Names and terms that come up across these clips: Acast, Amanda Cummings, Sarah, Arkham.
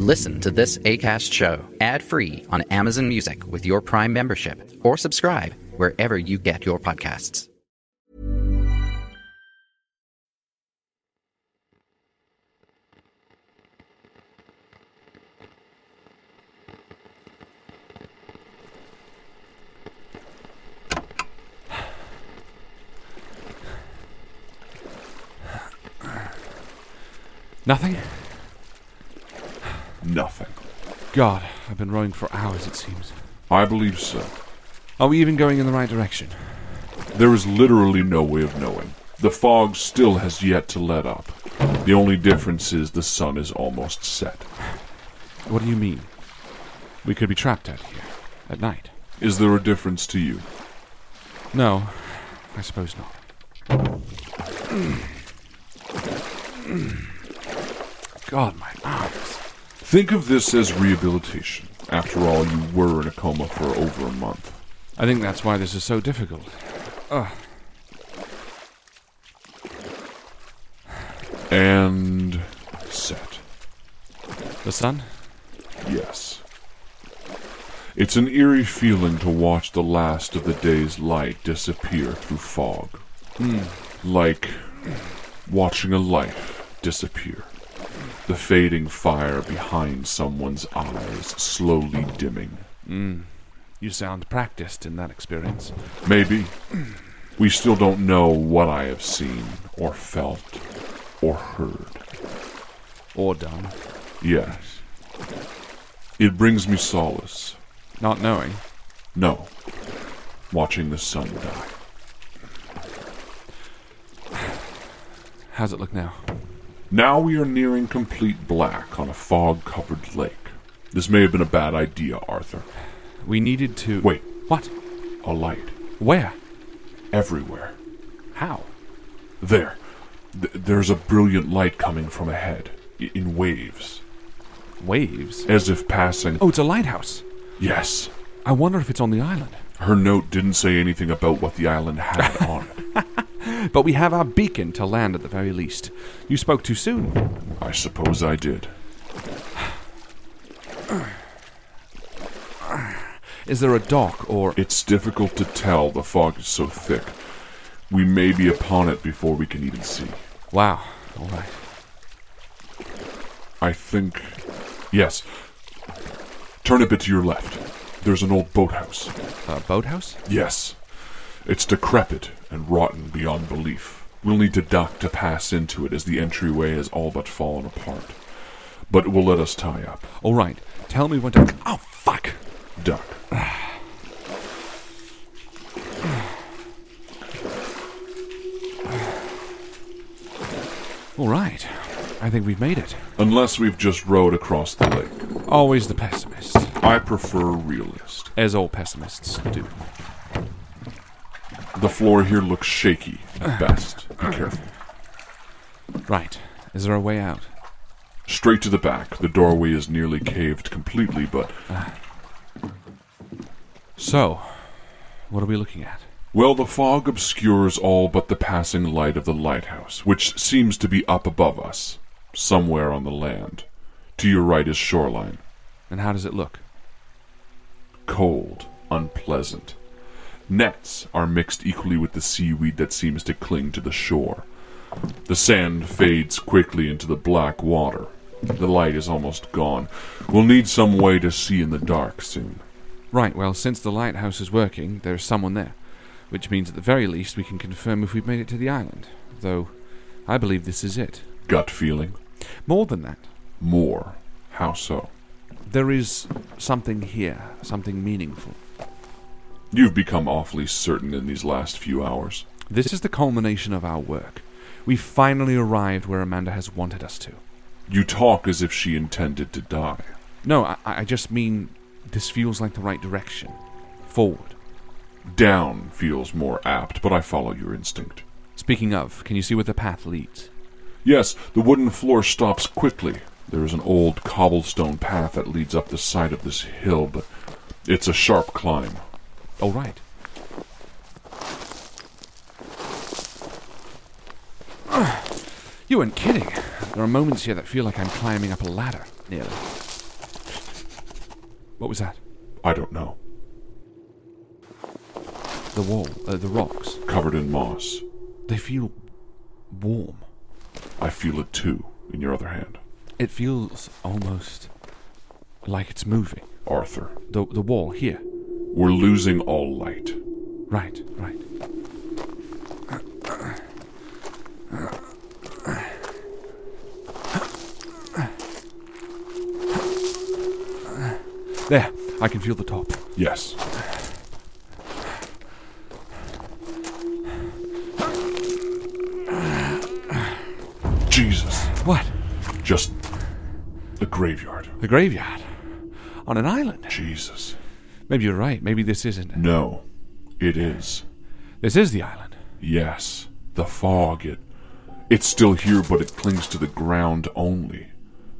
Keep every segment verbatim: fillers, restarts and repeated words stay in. Listen to this Acast show ad-free on Amazon Music with your Prime membership or subscribe wherever you get your podcasts. Nothing? Nothing. God, I've been rowing for hours, it seems. I believe so. Are we even going in the right direction? There is literally no way of knowing. The fog still has yet to let up. The only difference is the sun is almost set. What do you mean? We could be trapped out here, at night. Is there a difference to you? No, I suppose not. God, my eyes. Think of this as rehabilitation. After all, you were in a coma for over a month. I think that's why this is so difficult. Ugh. And set. The sun? Yes. It's an eerie feeling to watch the last of the day's light disappear through fog. Mm. Like watching a light disappear. The fading fire behind someone's eyes, slowly dimming. Mm. You sound practiced in that experience. Maybe. We still don't know what I have seen, or felt, or heard. Or done. Yes. It brings me solace. Not knowing? No. Watching the sun die. How's it look now? Now we are nearing complete black on a fog-covered lake. This may have been a bad idea, Arthur. We needed to... Wait. What? A light. Where? Everywhere. How? There. Th- there's a brilliant light coming from ahead. I- in waves. Waves? As if passing... Oh, it's a lighthouse. Yes. I wonder if it's on the island. Her note didn't say anything about what the island had on it. But we have our beacon to land at the very least. You spoke too soon. I suppose I did. Is there a dock or... It's difficult to tell. The fog is so thick. We may be upon it before we can even see. Wow. All right. I think... Yes. Turn a bit to your left. There's an old boathouse. A boathouse? Yes. It's decrepit and rotten beyond belief. We'll need to duck to pass into it as the entryway has all but fallen apart. But it will let us tie up. All right. Tell me when to... Oh, fuck! Duck. All right. I think we've made it. Unless we've just rowed across the lake. Always the pessimist. I prefer realist. As all pessimists do. The floor here looks shaky at best. Be careful. Right. Is there a way out? Straight to the back. The doorway is nearly caved completely, but... Uh. So, what are we looking at? Well, the fog obscures all but the passing light of the lighthouse, which seems to be up above us, somewhere on the land. To your right is shoreline. And how does it look? Cold. Unpleasant. Nets are mixed equally with the seaweed that seems to cling to the shore. The sand fades quickly into the black water. The light is almost gone. We'll need some way to see in the dark soon. Right, well, since the lighthouse is working, there's someone there. Which means at the very least we can confirm if we've made it to the island. Though, I believe this is it. Gut feeling? More than that. More? How so? There is something here, something meaningful. You've become awfully certain in these last few hours. This is the culmination of our work. We finally arrived where Amanda has wanted us to. You talk as if she intended to die. No, I, I just mean This feels like the right direction. Forward. Down feels more apt, but I follow your instinct. Speaking of, can you see where the path leads? Yes, the wooden floor stops quickly. There is an old cobblestone path that leads up the side of this hill, but it's a sharp climb. Oh, right. You weren't kidding. There are moments here that feel like I'm climbing up a ladder, nearly. What was that? I don't know. The wall, uh, the rocks. Covered in moss. They feel warm. I feel it too, in your other hand. It feels almost like it's moving. Arthur. The the wall here. We're losing all light. Right, right. There, I can feel the top. Yes. Jesus. What? Just the graveyard. The graveyard? On an island? Jesus. Maybe you're right. Maybe this isn't. No, it is. This is the island? Yes. The fog, it, it's still here, but it clings to the ground only.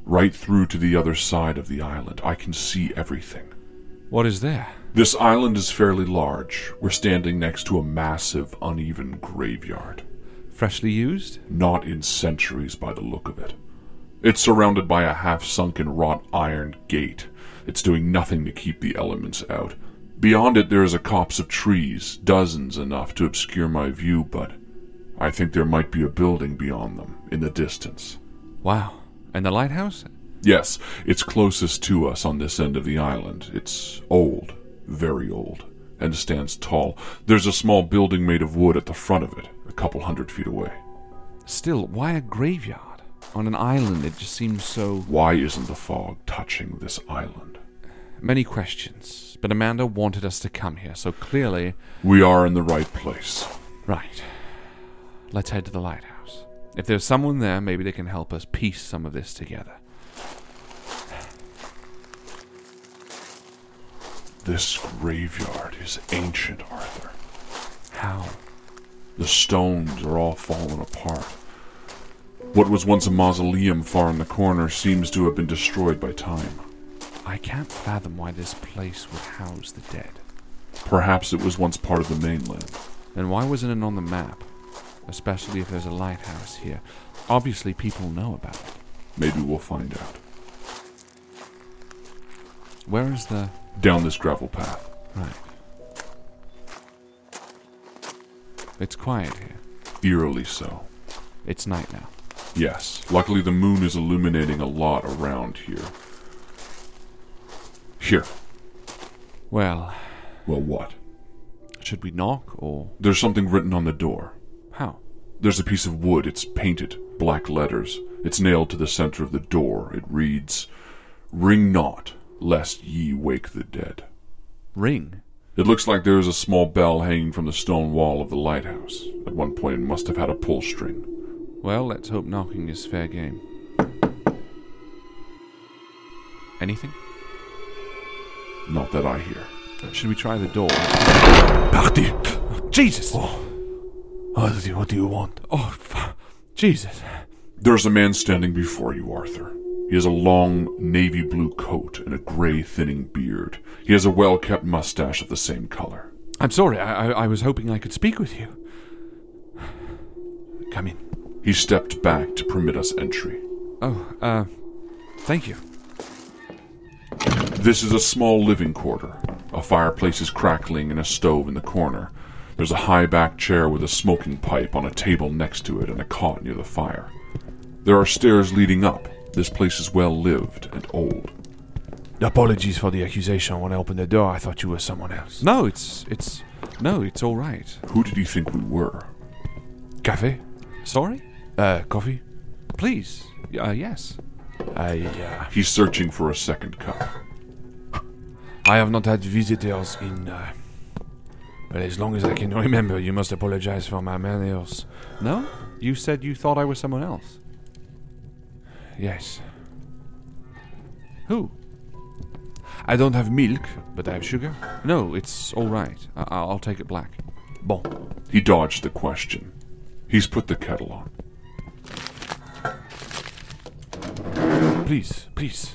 Right through to the other side of the island. I can see everything. What is there? This island is fairly large. We're standing next to a massive, uneven graveyard. Freshly used? Not in centuries by the look of it. It's surrounded by a half-sunken wrought iron gate. It's doing nothing to keep the elements out. Beyond it there is a copse of trees, dozens enough to obscure my view, but I think there might be a building beyond them, in the distance. Wow. And the lighthouse? Yes, it's closest to us on this end of the island. It's old, very old, and stands tall. There's a small building made of wood at the front of it, a couple hundred feet away. Still, why a graveyard? On an island, it just seems so... Why isn't the fog touching this island? Many questions, but Amanda wanted us to come here, so clearly... We are in the right place. Right. Let's head to the lighthouse. If there's someone there, maybe they can help us piece some of this together. This graveyard is ancient, Arthur. How? The stones are all fallen apart. What was once a mausoleum far in the corner seems to have been destroyed by time. I can't fathom why this place would house the dead. Perhaps it was once part of the mainland. Then why wasn't it on the map? Especially if there's a lighthouse here. Obviously people know about it. Maybe we'll find out. Where is the... Down this gravel path. Right. It's quiet here. Eerily so. It's night now. Yes. Luckily the moon is illuminating a lot around here. Here. Well... Well, what? Should we knock, or...? There's something written on the door. How? There's a piece of wood. It's painted. Black letters. It's nailed to the center of the door. It reads, "Ring not, lest ye wake the dead." Ring? It looks like there is a small bell hanging from the stone wall of the lighthouse. At one point it must have had a pull string. Well, let's hope knocking is fair game. Anything? Not that I hear. Should we try the door? Party! Jesus! Oh. What do, you, what do you want? Oh, f- Jesus. There's a man standing before you, Arthur. He has a long, navy blue coat and a grey, thinning beard. He has a well-kept mustache of the same color. I'm sorry, I, I was hoping I could speak with you. Come in. He stepped back to permit us entry. Oh, uh, thank you. This is a small living quarter. A fireplace is crackling and a stove in the corner. There's a high-backed chair with a smoking pipe on a table next to it and a cot near the fire. There are stairs leading up. This place is well-lived and old. Apologies for the accusation. When I opened the door, I thought you were someone else. No, it's... it's... No, it's all right. Who did you think we were? Café? Sorry? Uh, coffee? Please. Uh, yes. I, uh... He's searching for a second cup. I have not had visitors in, uh... Well, as long as I can remember, you must apologize for my manners. No? You said you thought I was someone else. Yes. Who? I don't have milk, but I have sugar. No, it's all right. I- I'll take it black. Bon. He dodged the question. He's put the kettle on. Please, please.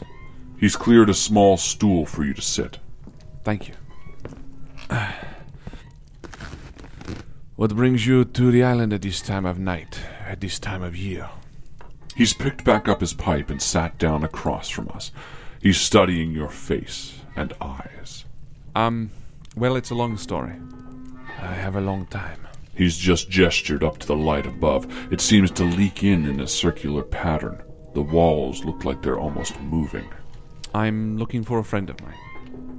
He's cleared a small stool for you to sit. Thank you. What brings you to the island at this time of night, at this time of year? He's picked back up his pipe and sat down across from us. He's studying your face and eyes. Um, well, it's a long story. I have a long time. He's just gestured up to the light above. It seems to leak in in a circular pattern. The walls look like they're almost moving. I'm looking for a friend of mine.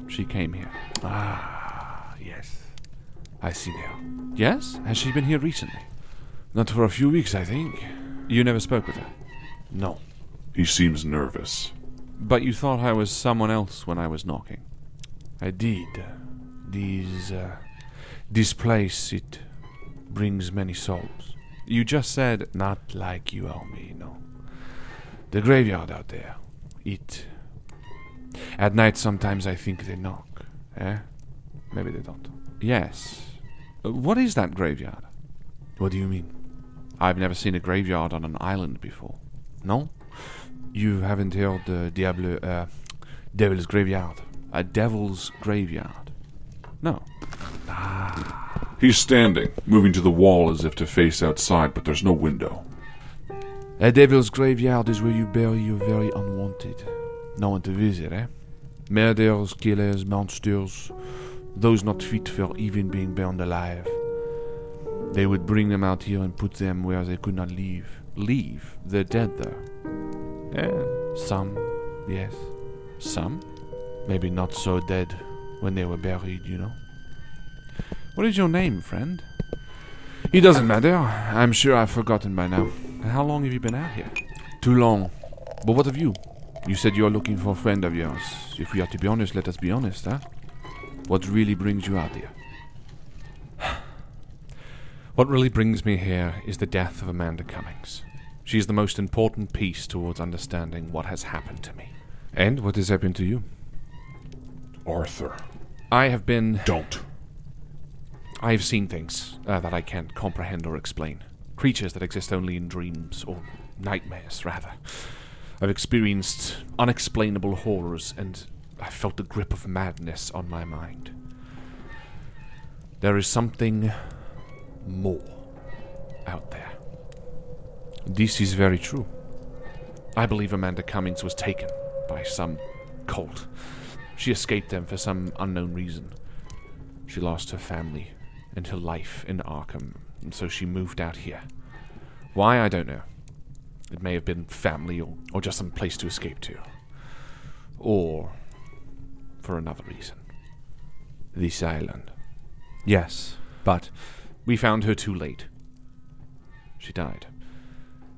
She came here. Ah, yes. I see now. Yes? Has she been here recently? Not for a few weeks, I think. You never spoke with her? No. He seems nervous. But you thought I was someone else when I was knocking. I did. These, uh, this place, it brings many souls. You just said, not like you owe me, no. The graveyard out there, it... At night sometimes I think they knock, eh? Maybe they don't. Yes. What is that graveyard? What do you mean? I've never seen a graveyard on an island before. No? You haven't heard the Diablo, uh, Devil's Graveyard. A Devil's Graveyard. No. Ah. He's standing, moving to the wall as if to face outside, but there's no window. A Devil's Graveyard is where you bury your very unwanted. No one to visit, eh? Murderers, killers, monsters, those not fit for even being burned alive. They would bring them out here and put them where they could not leave. Leave the dead there. Yeah. Some, yes. Some? Maybe not so dead when they were buried, you know. What is your name, friend? It doesn't matter. I'm sure I've forgotten by now. How long have you been out here? Too long. But what of you? You said you are looking for a friend of yours. If we are to be honest, let us be honest, huh? What really brings you out here? What really brings me here is the death of Amanda Cummings. She is the most important piece towards understanding what has happened to me. And what has happened to you? Arthur. I have been... Don't. I have seen things uh, that I can't comprehend or explain. Creatures that exist only in dreams, or nightmares, rather. I've experienced unexplainable horrors, and I felt the grip of madness on my mind. There is something... more out there. This is very true. I believe Amanda Cummings was taken by some cult. She escaped them for some unknown reason. She lost her family and her life in Arkham, and so she moved out here. Why, I don't know. It may have been family or, or just some place to escape to. Or for another reason. This island. Yes, but... we found her too late. She died.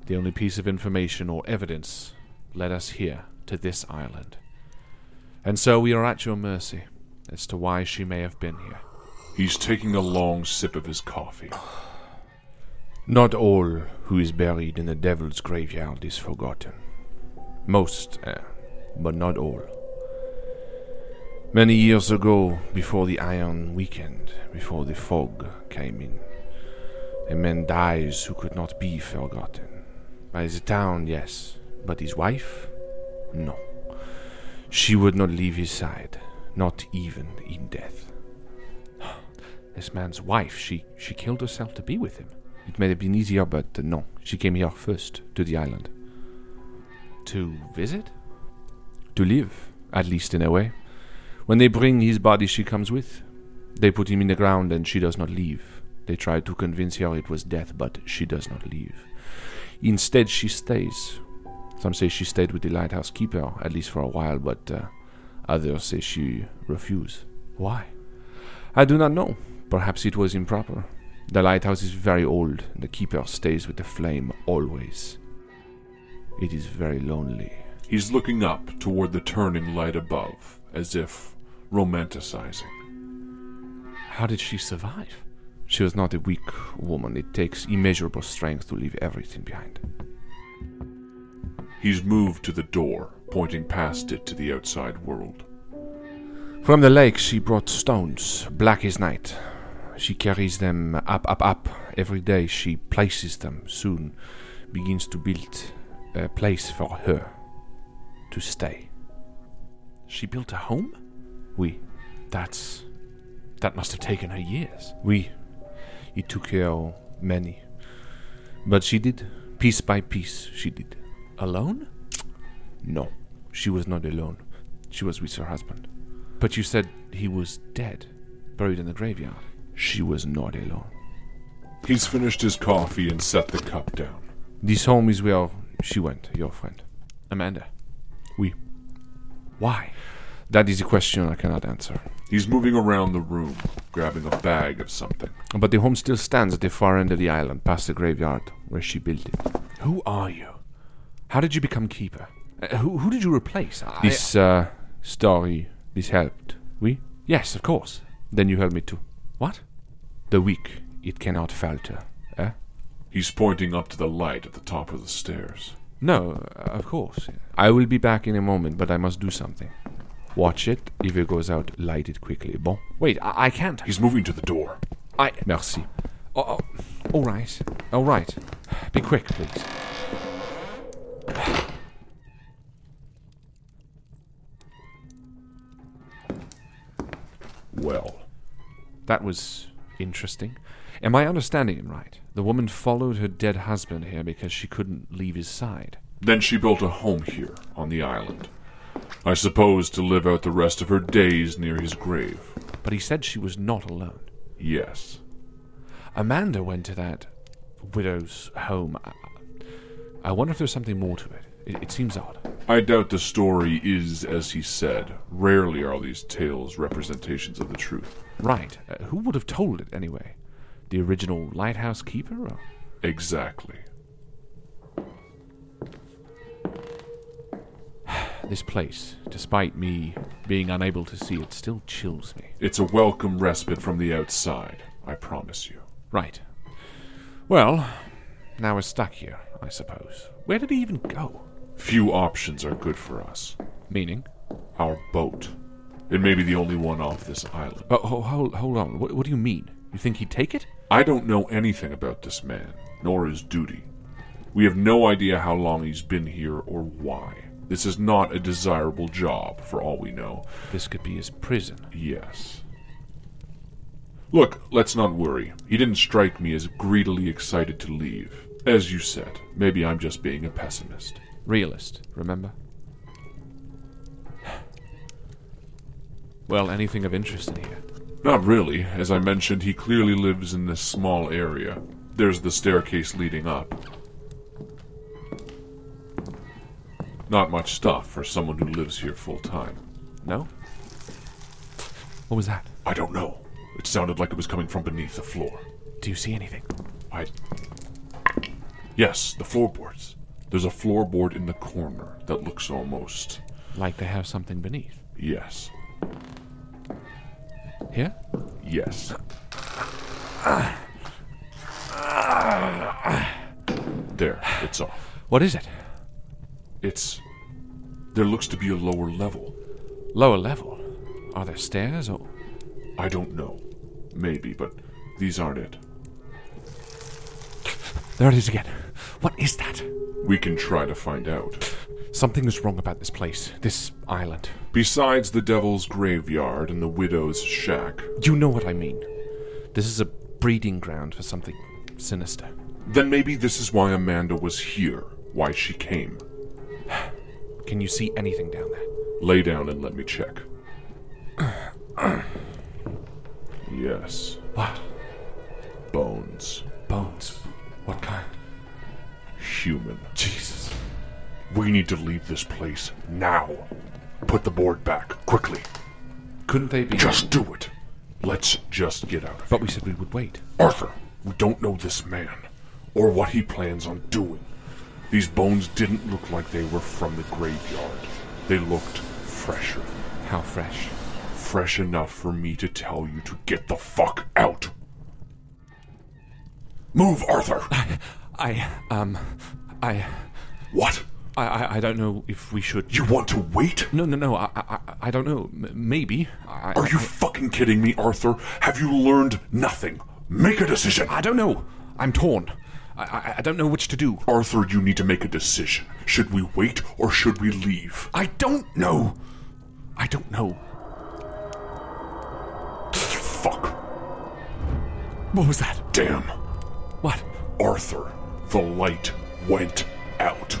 The only piece of information or evidence led us here, to this island. And so we are at your mercy as to why she may have been here. He's taking a long sip of his coffee. Not all who is buried in the Devil's Graveyard is forgotten. Most, uh, but not all. Many years ago, before the Iron Weekend, before the fog came in, a man dies who could not be forgotten. By the town, yes, but his wife? No. She would not leave his side, not even in death. This man's wife, she, she killed herself to be with him. It may have been easier, but no. She came here first, to the island. To visit? To live, at least in a way. When they bring his body, she comes with. They put him in the ground and she does not leave. They try to convince her it was death, but she does not leave. Instead, she stays. Some say she stayed with the lighthouse keeper, at least for a while, but uh, others say she refused. Why? I do not know. Perhaps it was improper. The lighthouse is very old. The keeper stays with the flame always. It is very lonely. He's looking up toward the turning light above, as if... romanticizing. How did she survive? She was not a weak woman. It takes immeasurable strength to leave everything behind. He's moved to the door, pointing past it to the outside world. From the lake she brought stones, black as night. She carries them up, up, up. Every day she places them. Soon begins to build a place for her to stay. She built a home? Oui. That's... That must have taken her years. Oui. It took her many. But she did. Piece by piece, she did. Alone? No. She was not alone. She was with her husband. But you said he was dead, buried in the graveyard. She was not alone. He's finished his coffee and set the cup down. This home is where she went, your friend. Amanda. Oui. Why? That is a question I cannot answer. He's moving around the room, grabbing a bag of something. But the home still stands at the far end of the island, past the graveyard, where she built it. Who are you? How did you become keeper? Uh, who, who did you replace? I, this uh, story, this helped. Oui? Yes, of course. Then you helped me too. What? The weak, it cannot falter, eh? He's pointing up to the light at the top of the stairs. No, of course. I will be back in a moment, but I must do something. Watch it. If it goes out, light it quickly. Bon? Wait, I, I can't. He's moving to the door. I... Merci. Oh, oh. All right. All right. Be quick, please. Well... That was interesting. Am I understanding him right? The woman followed her dead husband here because she couldn't leave his side. Then she built a home here on the island. I suppose to live out the rest of her days near his grave. But he said she was not alone. Yes. Amanda went to that widow's home. I wonder if there's something more to it. It, it seems odd. I doubt the story is as he said. Rarely are these tales representations of the truth. Right. Uh, who would have told it, anyway? The original lighthouse keeper? Or? Exactly. This place, despite me being unable to see it, still chills me. It's a welcome respite from the outside, I promise you. Right. Well, now we're stuck here, I suppose. Where did he even go? Few options are good for us. Meaning? Our boat. It may be the only one off this island. Oh, hold, hold on. What, what do you mean? You think he'd take it? I don't know anything about this man, nor his duty. We have no idea how long he's been here or why. This is not a desirable job, for all we know. This could be his prison. Yes. Look, let's not worry. He didn't strike me as greedily excited to leave. As you said, maybe I'm just being a pessimist. Realist, remember? Well, anything of interest in here? Not really. As I mentioned, he clearly lives in this small area. There's the staircase leading up. Not much stuff for someone who lives here full time. No? What was that? I don't know. It sounded like it was coming from beneath the floor. Do you see anything? I... Yes, the floorboards. There's a floorboard in the corner that looks almost... Like they have something beneath? Yes. Here? Yes. There, it's off. What is it? It's... There looks to be a lower level. Lower level? Are there stairs or... I don't know. Maybe, but these aren't it. There it is again. What is that? We can try to find out. Something is wrong about this place, this island. Besides the Devil's Graveyard and the Widow's Shack... You know what I mean. This is a breeding ground for something sinister. Then maybe this is why Amanda was here, why she came. Can you see anything down there? Lay down and let me check. Yes. What? Bones. Bones? What kind? Human. Jesus. We need to leave this place now. Put the board back, quickly. Couldn't they be... Just do it. Let's just get out of here. But we said we would wait. Arthur, we don't know this man, or what he plans on doing. These bones didn't look like they were from the graveyard. They looked fresher. How fresh? Fresh enough for me to tell you to get the fuck out. Move, Arthur! I... I... um... I... What? I, I, I don't know if we should... You want to wait? No, no, no, I I, I don't know. M- maybe. I, Are I, you I... fucking kidding me, Arthur? Have you learned nothing? Make a decision. I don't know. I'm torn. I, I, I don't know which to do. Arthur, you need to make a decision. Should we wait or should we leave? I don't know. I don't know. Fuck. What was that? Damn. What? Arthur, the light went out.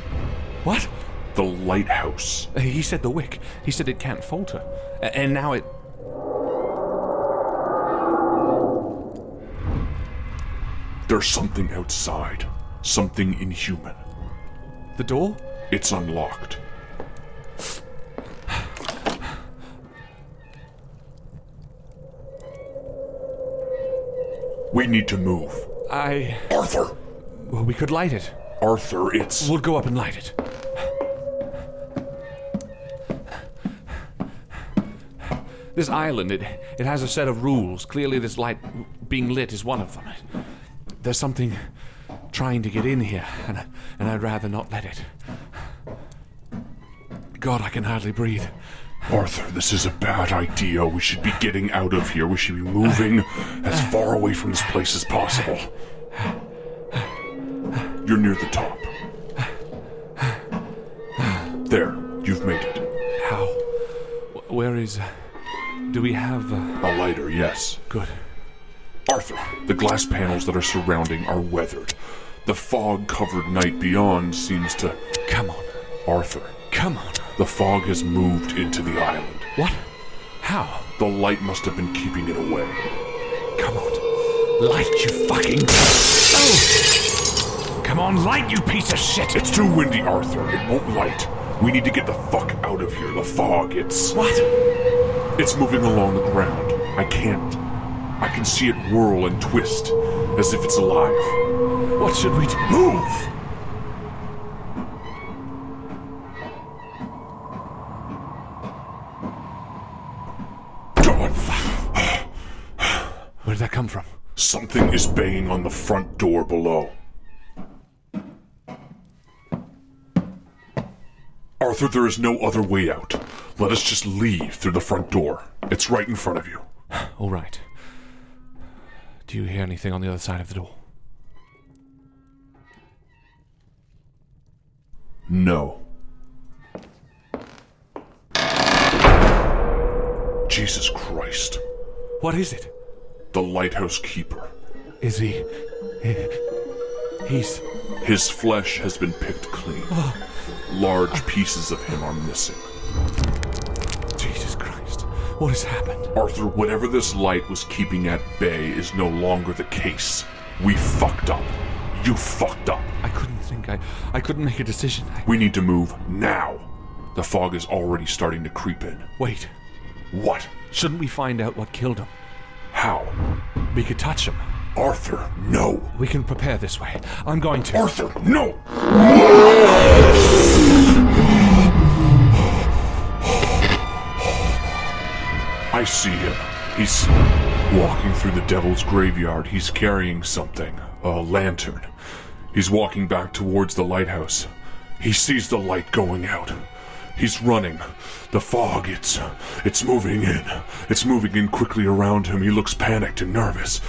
What? The lighthouse. Uh, he said the wick. He said it can't falter. Uh, and now it... There's something outside. Something inhuman. The door? It's unlocked. We need to move. I... Arthur! Well, we could light it. Arthur, it's... We'll go up and light it. This island, it it has a set of rules. Clearly this light being lit is one of them. There's something trying to get in here, and, and I'd rather not let it. God, I can hardly breathe. Arthur, this is a bad idea. We should be getting out of here. We should be moving as far away from this place as possible. You're near the top. There, you've made it. How? Where is... Do we have... A, a lighter, yes. Good. Arthur, the glass panels that are surrounding are weathered. The fog-covered night beyond seems to... Come on. Arthur. Come on. The fog has moved into the island. What? How? The light must have been keeping it away. Come on. Light, you fucking... Oh! Come on, light, you piece of shit! It's too windy, Arthur. It won't light. We need to get the fuck out of here. The fog, it's... What? It's moving along the ground. I can't. I can see it whirl and twist, as if it's alive. What should we do? Move! Where did that come from? Something is banging on the front door below. Arthur, there is no other way out. Let us just leave through the front door. It's right in front of you. All right. Do you hear anything on the other side of the door? No. Jesus Christ. What is it? The lighthouse keeper. Is he... he he's... His flesh has been picked clean. Oh. Large uh, pieces of him are missing. Jesus Christ. What has happened? Arthur, whatever this light was keeping at bay is no longer the case. We fucked up. You fucked up. I couldn't think. I, I couldn't make a decision. I... We need to move now. The fog is already starting to creep in. Wait. What? Shouldn't we find out what killed him? How? We could touch him. Arthur, no. We can prepare this way. I'm going to... Arthur, no! I see him. He's walking through the Devil's Graveyard. He's carrying something. A lantern. He's walking back towards the lighthouse. He sees the light going out. He's running. The fog, it's... It's moving in. It's moving in quickly around him. He looks panicked and nervous.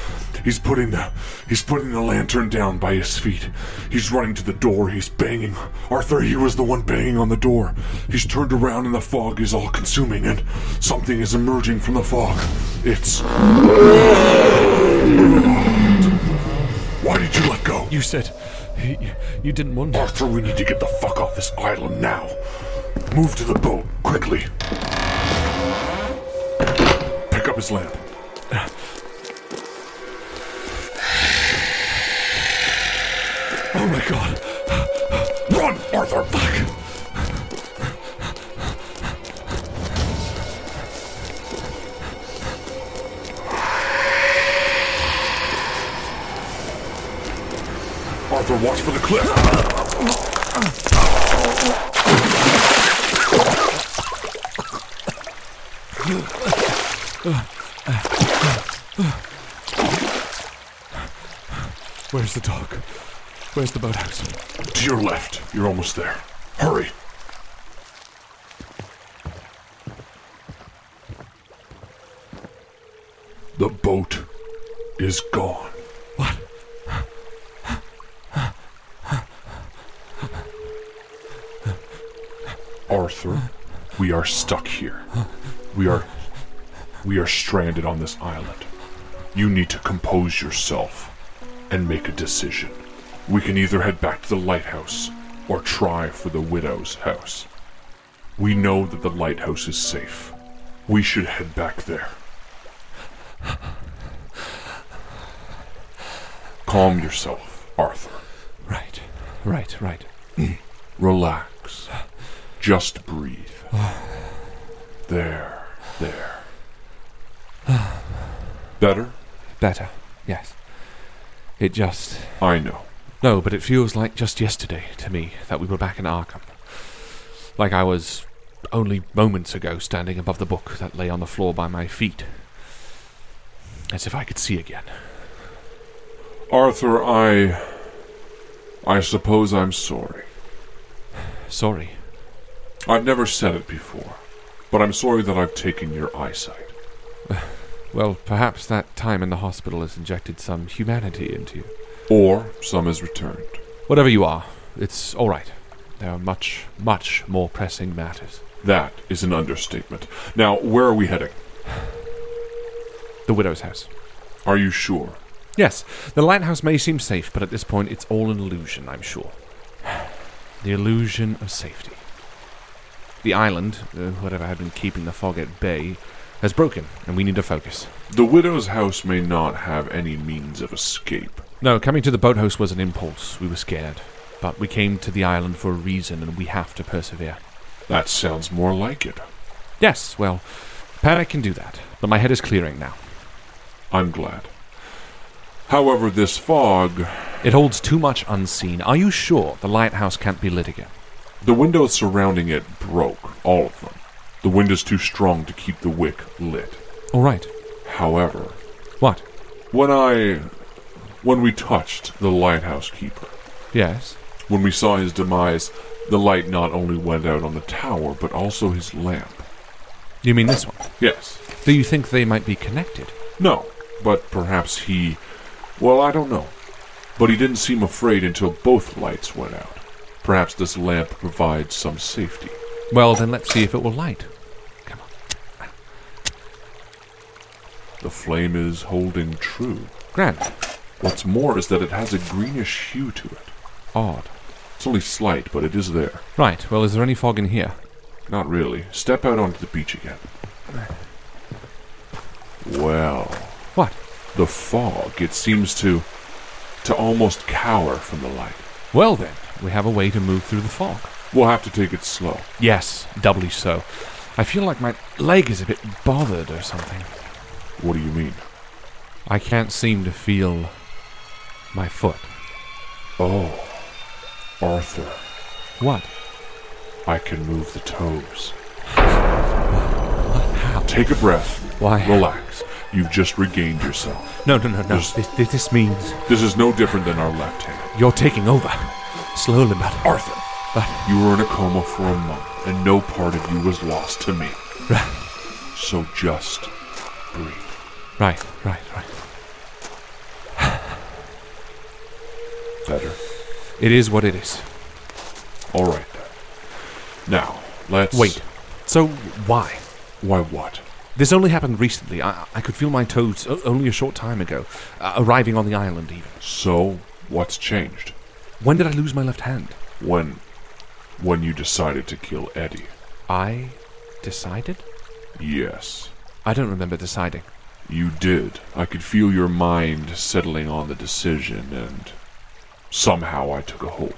He's putting the... He's putting the lantern down by his feet. He's running to the door. He's banging. Arthur, he was the one banging on the door. He's turned around and the fog is all-consuming and something is emerging from the fog. It's... Why did you let go? You said... You didn't want to... Arthur, we need to get the fuck off this island now. Move to the boat, quickly. Pick up his lamp. Oh my god. Run, Arthur! Fuck! Arthur, watch for the cliff. Where's the dog? Where's the boathouse? To your left. You're almost there. Hurry. The boat is gone. What? Arthur, we are stuck here. We are... We are stranded on this island. You need to compose yourself and make a decision. We can either head back to the lighthouse or try for the widow's house. We know that the lighthouse is safe. We should head back there. Calm yourself, Arthur. Right, right, right. Relax. Just breathe. There, there. Better? Better, yes. It just... I know. No, but it feels like just yesterday to me that we were back in Arkham. Like I was only moments ago standing above the book that lay on the floor by my feet. As if I could see again. Arthur, I... I suppose I'm sorry. Sorry? I've never said it before, but I'm sorry that I've taken your eyesight. Well, perhaps that time in the hospital has injected some humanity into you. Or some has returned. Whatever you are, it's all right. There are much, much more pressing matters. That is an understatement. Now, where are we heading? The widow's house. Are you sure? Yes. The lighthouse may seem safe, but at this point it's all an illusion, I'm sure. The illusion of safety. The island, whatever had been keeping the fog at bay, has broken, and we need to focus. The widow's house may not have any means of escape. No, coming to the boathouse was an impulse. We were scared. But we came to the island for a reason, and we have to persevere. That sounds more like it. Yes, well, panic can do that, but my head is clearing now. I'm glad. However, this fog... It holds too much unseen. Are you sure the lighthouse can't be lit again? The windows surrounding it broke, all of them. The wind is too strong to keep the wick lit. All right. However... What? When I... When we touched the lighthouse keeper... Yes? When we saw his demise, the light not only went out on the tower, but also his lamp. You mean this one? Yes. Do you think they might be connected? No, but perhaps he... Well, I don't know. But he didn't seem afraid until both lights went out. Perhaps this lamp provides some safety. Well, then let's see if it will light. Come on. The flame is holding true. Grand. What's more is that it has a greenish hue to it. Odd. It's only slight, but it is there. Right. Well, is there any fog in here? Not really. Step out onto the beach again. Well. What? The fog. It seems to... to almost cower from the light. Well, then. We have a way to move through the fog. We'll have to take it slow. Yes, doubly so. I feel like my leg is a bit bothered or something. What do you mean? I can't seem to feel my foot. Oh, Arthur. What? I can move the toes. How? Take a breath. Why? Relax. You've just regained yourself. No, no, no, no. This, this, this means... This is no different than our left hand. You're taking over. Slowly, but... Arthur. But you were in a coma for a month, and no part of you was lost to me. Right. So just breathe. Right, right, right. Better? It is what it is. All right, then. Now, let's... Wait. So, why? Why what? This only happened recently. I, I could feel my toes only a short time ago, uh, arriving on the island, even. So, what's changed? When did I lose my left hand? When... When you decided to kill Eddie. I decided? Yes. I don't remember deciding. You did. I could feel your mind settling on the decision, and somehow I took a hold.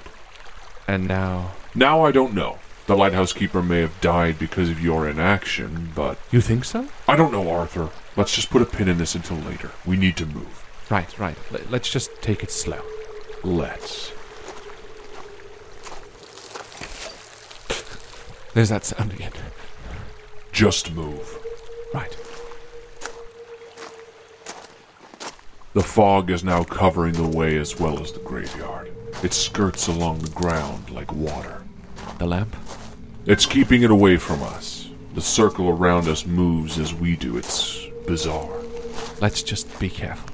And now... Now I don't know. The lighthouse keeper may have died because of your inaction, but... You think so? I don't know, Arthur. Let's just put a pin in this until later. We need to move. Right, right. L- let's just take it slow. Let's... There's that sound again. Just move. Right. The fog is now covering the way as well as the graveyard. It skirts along the ground like water. the lamp? It's keeping it away from us. The circle around us moves as we do. It's bizarre. Let's just be careful.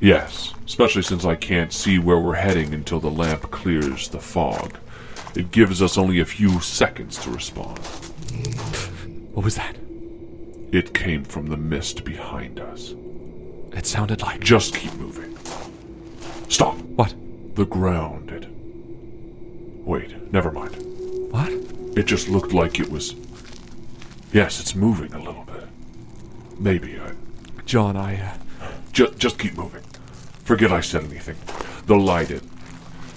Yes, especially since I can't see where we're heading until the lamp clears the fog. It gives us only a few seconds to respond. What was that? It came from the mist behind us. It sounded like... Just keep moving. Stop. What? The ground. It... Wait, never mind. What? It just looked like it was... Yes, it's moving a little bit. Maybe I... John, I... Uh... Just, just keep moving. Forget I said anything. The light, it...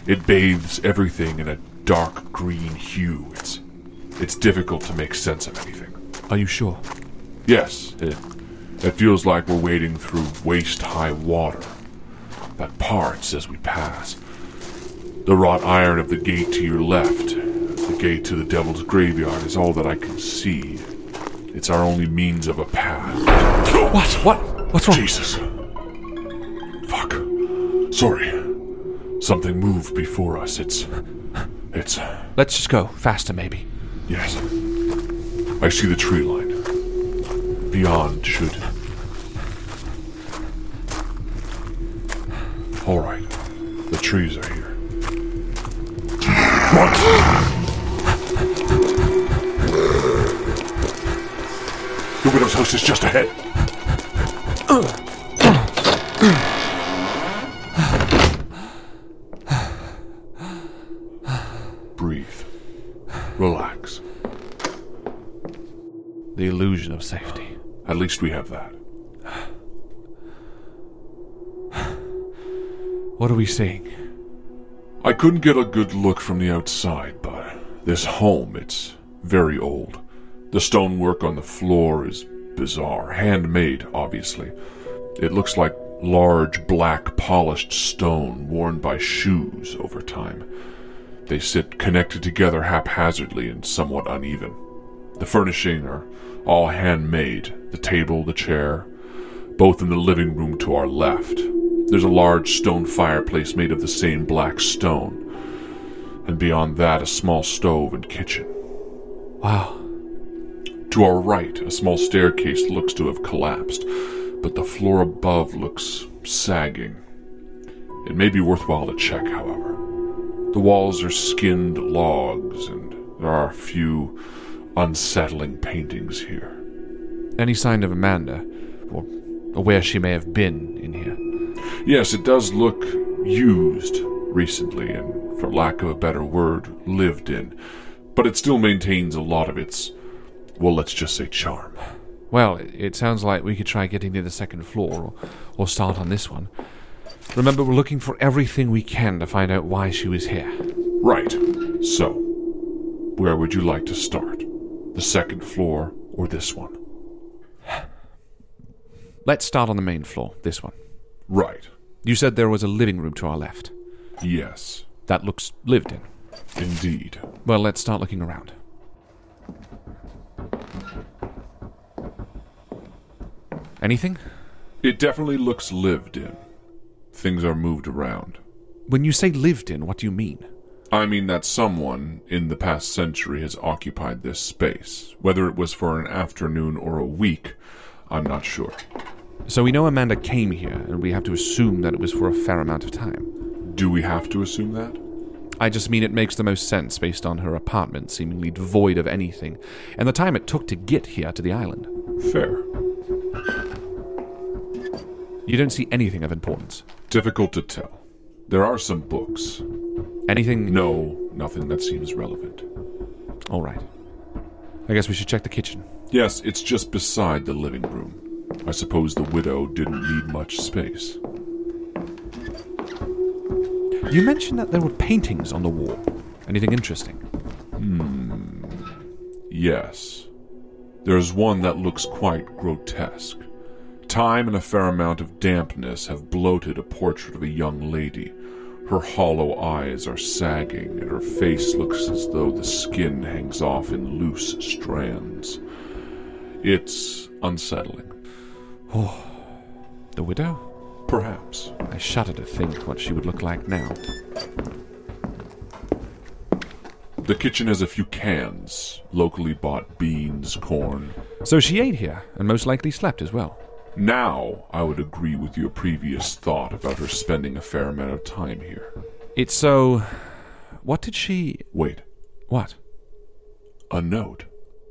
It bathes everything in a dark green hue. It's... It's difficult to make sense of anything. Are you sure? Yes. It, it feels like we're wading through waist-high water. That parts as we pass. The wrought iron of the gate to your left... The gate to the Devil's Graveyard is all that I can see. It's our only means of a path. What? What? What's wrong? Jesus. Fuck. Sorry. Something moved before us. It's... It's... Let's just go. Faster, maybe. Yes. I see the tree line. Beyond should... All right. The trees are here. What? The widow's house is just ahead. Breathe. Relax. The illusion of safety. At least we have that. What are we seeing? I couldn't get a good look from the outside, but this home, it's very old. The stonework on the floor is bizarre. Handmade, obviously. It looks like large, black, polished stone worn by shoes over time. They sit connected together haphazardly and somewhat uneven. The furnishing are all handmade. The table, the chair, both in the living room to our left. There's a large stone fireplace made of the same black stone. And beyond that, a small stove and kitchen. Wow. To our right, a small staircase looks to have collapsed, but the floor above looks sagging. It may be worthwhile to check, however. The walls are skinned logs, and there are a few unsettling paintings here. Any sign of Amanda, or where she may have been in here? Yes, it does look used recently, and for lack of a better word, lived in, but it still maintains a lot of its... Well, let's just say charm. Well, it sounds like we could try getting near the second floor, or, or start on this one. Remember, we're looking for everything we can to find out why she was here. Right. So, where would you like to start? The second floor, or this one? Let's start on the main floor, this one. Right. You said there was a living room to our left. Yes. That looks lived in. Indeed. Well, let's start looking around. Anything? It definitely looks lived in. Things are moved around. When you say lived in, what do you mean? I mean that someone in the past century has occupied this space. Whether it was for an afternoon or a week, I'm not sure. So we know Amanda came here, and we have to assume that it was for a fair amount of time. Do we have to assume that? I just mean it makes the most sense based on her apartment seemingly devoid of anything, and the time it took to get here to the island. Fair. You don't see anything of importance. Difficult to tell. There are some books. Anything? No, nothing that seems relevant. All right. I guess we should check the kitchen. Yes, it's just beside the living room. I suppose the widow didn't need much space. You mentioned that there were paintings on the wall. Anything interesting? Hmm. Yes. There's one that looks quite grotesque. Time and a fair amount of dampness have bloated a portrait of a young lady. Her hollow eyes are sagging, and her face looks as though the skin hangs off in loose strands. It's unsettling. Oh, the widow? Perhaps. I shudder to think what she would look like now. The kitchen has a few cans, locally bought beans, corn. So she ate here, and most likely slept as well. Now, I would agree with your previous thought about her spending a fair amount of time here. It's so... What did she... Wait. What? A note.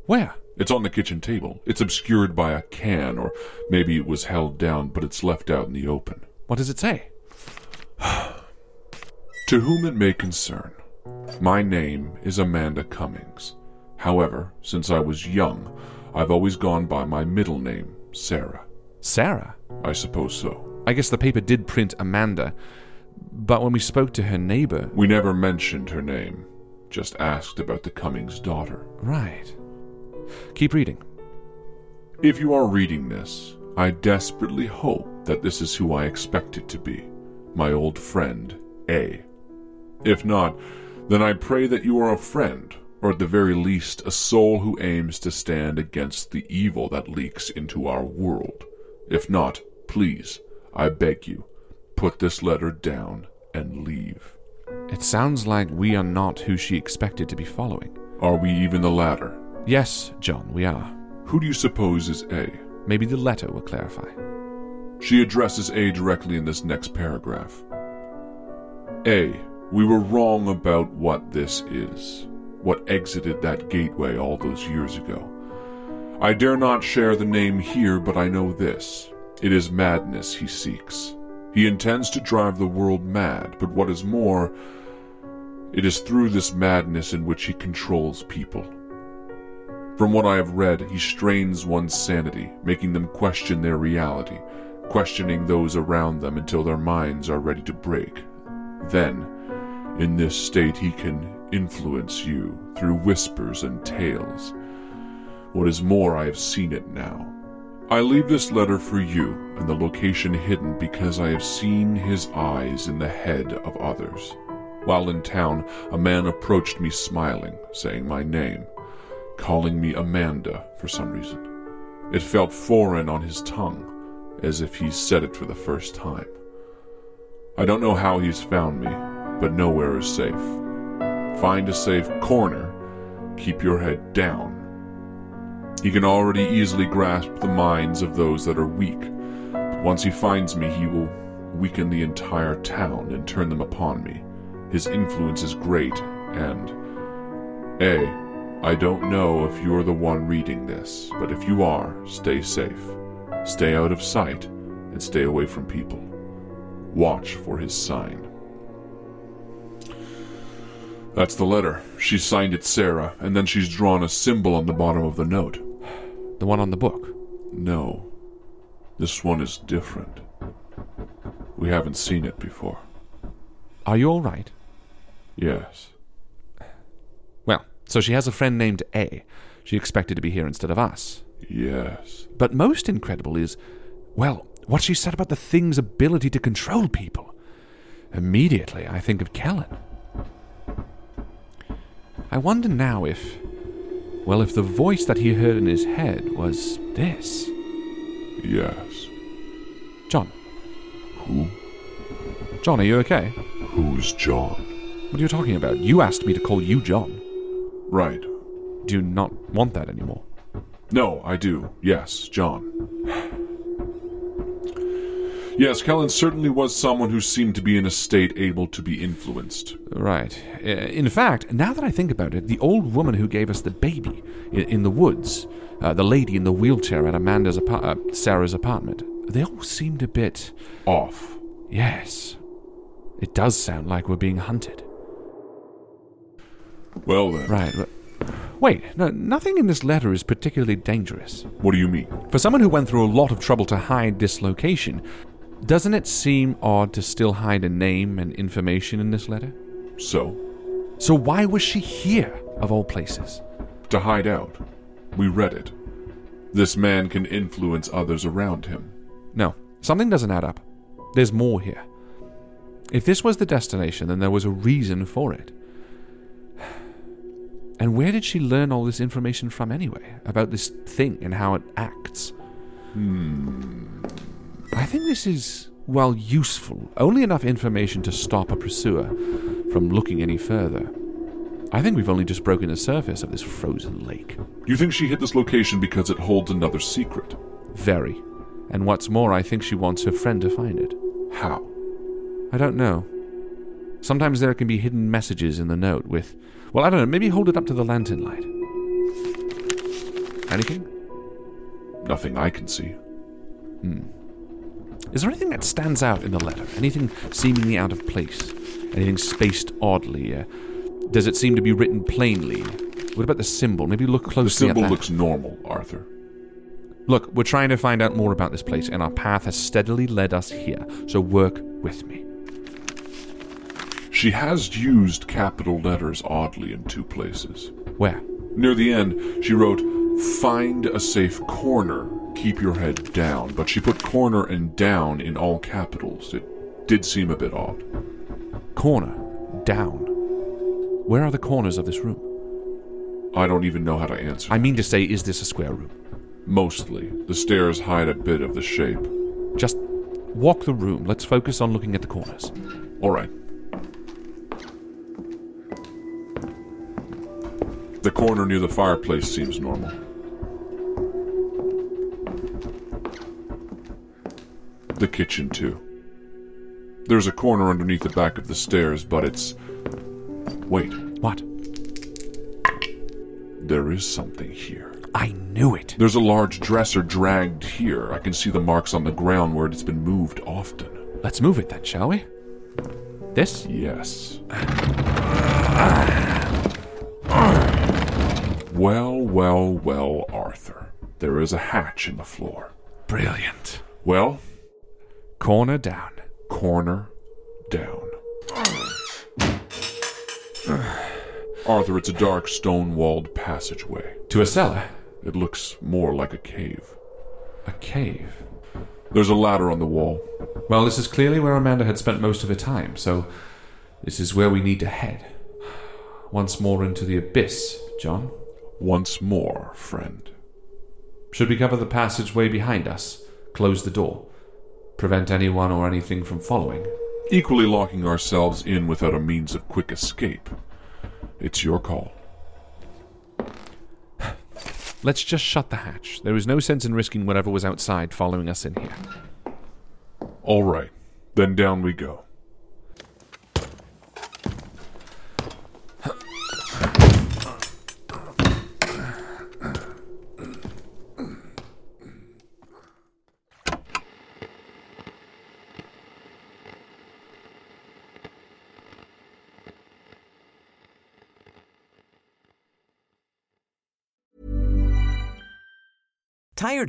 Where? It's on the kitchen table. It's obscured by a can, or maybe it was held down, but it's left out in the open. What does it say? To whom it may concern, my name is Amanda Cummings. However, since I was young, I've always gone by my middle name, Sarah. Sarah? I suppose so. I guess the paper did print Amanda, but when we spoke to her neighbor... We never mentioned her name, just asked about the Cummings daughter. Right. Keep reading. If you are reading this, I desperately hope that this is who I expect it to be, my old friend, A. If not, then I pray that you are a friend, or at the very least, a soul who aims to stand against the evil that leaks into our world. If not, please, I beg you, put this letter down and leave. It sounds like we are not who she expected to be following. Are we even the latter? Yes, John, we are. Who do you suppose is A? Maybe the letter will clarify. She addresses A directly in this next paragraph. A, we were wrong about what this is, what exited that gateway all those years ago. I dare not share the name here, but I know this. It is madness he seeks. He intends to drive the world mad, but what is more, it is through this madness in which he controls people. From what I have read, he strains one's sanity, making them question their reality, questioning those around them until their minds are ready to break. Then, in this state, he can influence you through whispers and tales. What is more, I have seen it now. I leave this letter for you and the location hidden because I have seen his eyes in the head of others. While in town, a man approached me smiling, saying my name, calling me Amanda for some reason. It felt foreign on his tongue, as if he said it for the first time. I don't know how he's found me, but nowhere is safe. Find a safe corner, keep your head down. He can already easily grasp the minds of those that are weak, but once he finds me, he will weaken the entire town and turn them upon me. His influence is great, and... A... I don't know if you're the one reading this, but if you are, stay safe. Stay out of sight, and stay away from people. Watch for his sign. That's the letter. She signed it Sarah, and then she's drawn a symbol on the bottom of the note. The one on the book? No. This one is different. We haven't seen it before. Are you all right? Yes. So she has a friend named A. She expected to be here instead of us. Yes. But most incredible is, well, what she said about the thing's ability to control people. Immediately, I think of Kellen. I wonder now if, well, if the voice that he heard in his head was this. Yes. John. Who? John, are you okay? Who's John? What are you talking about? You asked me to call you John. Right. Do you not want that anymore? No, I do. Yes, John. Yes, Kellen certainly was someone who seemed to be in a state able to be influenced. Right. In fact, now that I think about it, the old woman who gave us the baby in the woods, uh, the lady in the wheelchair at Amanda's apart- uh, Sarah's apartment, they all seemed a bit... off. Yes. It does sound like we're being hunted. Well, then. Right. Wait, no, nothing in this letter is particularly dangerous. What do you mean? For someone who went through a lot of trouble to hide this location, doesn't it seem odd to still hide a name and information in this letter? So? So why was she here, of all places? To hide out. We read it. This man can influence others around him. No, something doesn't add up. There's more here. If this was the destination, then there was a reason for it. And where did she learn all this information from anyway, about this thing and how it acts? Hmm. I think this is, while useful, only enough information to stop a pursuer from looking any further. I think we've only just broken the surface of this frozen lake. You think she hit this location because it holds another secret? Very. And what's more, I think she wants her friend to find it. How? I don't know. Sometimes there can be hidden messages in the note with... Well, I don't know, maybe hold it up to the lantern light. Anything? Nothing I can see. Hmm. Is there anything that stands out in the letter? Anything seemingly out of place? Anything spaced oddly? Uh, does it seem to be written plainly? What about the symbol? Maybe look closely at that. The symbol looks normal, Arthur. Look, we're trying to find out more about this place, and our path has steadily led us here, so work with me. She has used capital letters oddly in two places. Where? Near the end, she wrote, "Find a safe corner, keep your head down," but she put corner and down in all capitals. It did seem a bit odd. Corner, down. Where are the corners of this room? I don't even know how to answer. I mean to say, is this a square room? Mostly. The stairs hide a bit of the shape. Just walk the room. Let's focus on looking at the corners. All right. The corner near the fireplace seems normal. The kitchen, too. There's a corner underneath the back of the stairs, but it's... Wait. What? There is something here. I knew it. There's a large dresser dragged here. I can see the marks on the ground where it's been moved often. Let's move it then, shall we? This? Yes. Well, well, well, Arthur. There is a hatch in the floor. Brilliant. Well? Corner down. Corner down. Arthur, it's a dark stone-walled passageway. To a cellar? It looks more like a cave. A cave? There's a ladder on the wall. Well, this is clearly where Amanda had spent most of her time, so this is where we need to head. Once more into the abyss, John. Once more, friend. Should we cover the passageway behind us? Close the door? Prevent anyone or anything from following? Equally locking ourselves in without a means of quick escape. It's your call. Let's just shut the hatch. There is no sense in risking whatever was outside following us in here. All right. Then down we go. Tired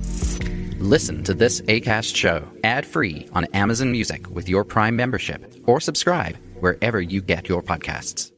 Listen to this Acast show ad-free on Amazon Music with your Prime membership or subscribe wherever you get your podcasts.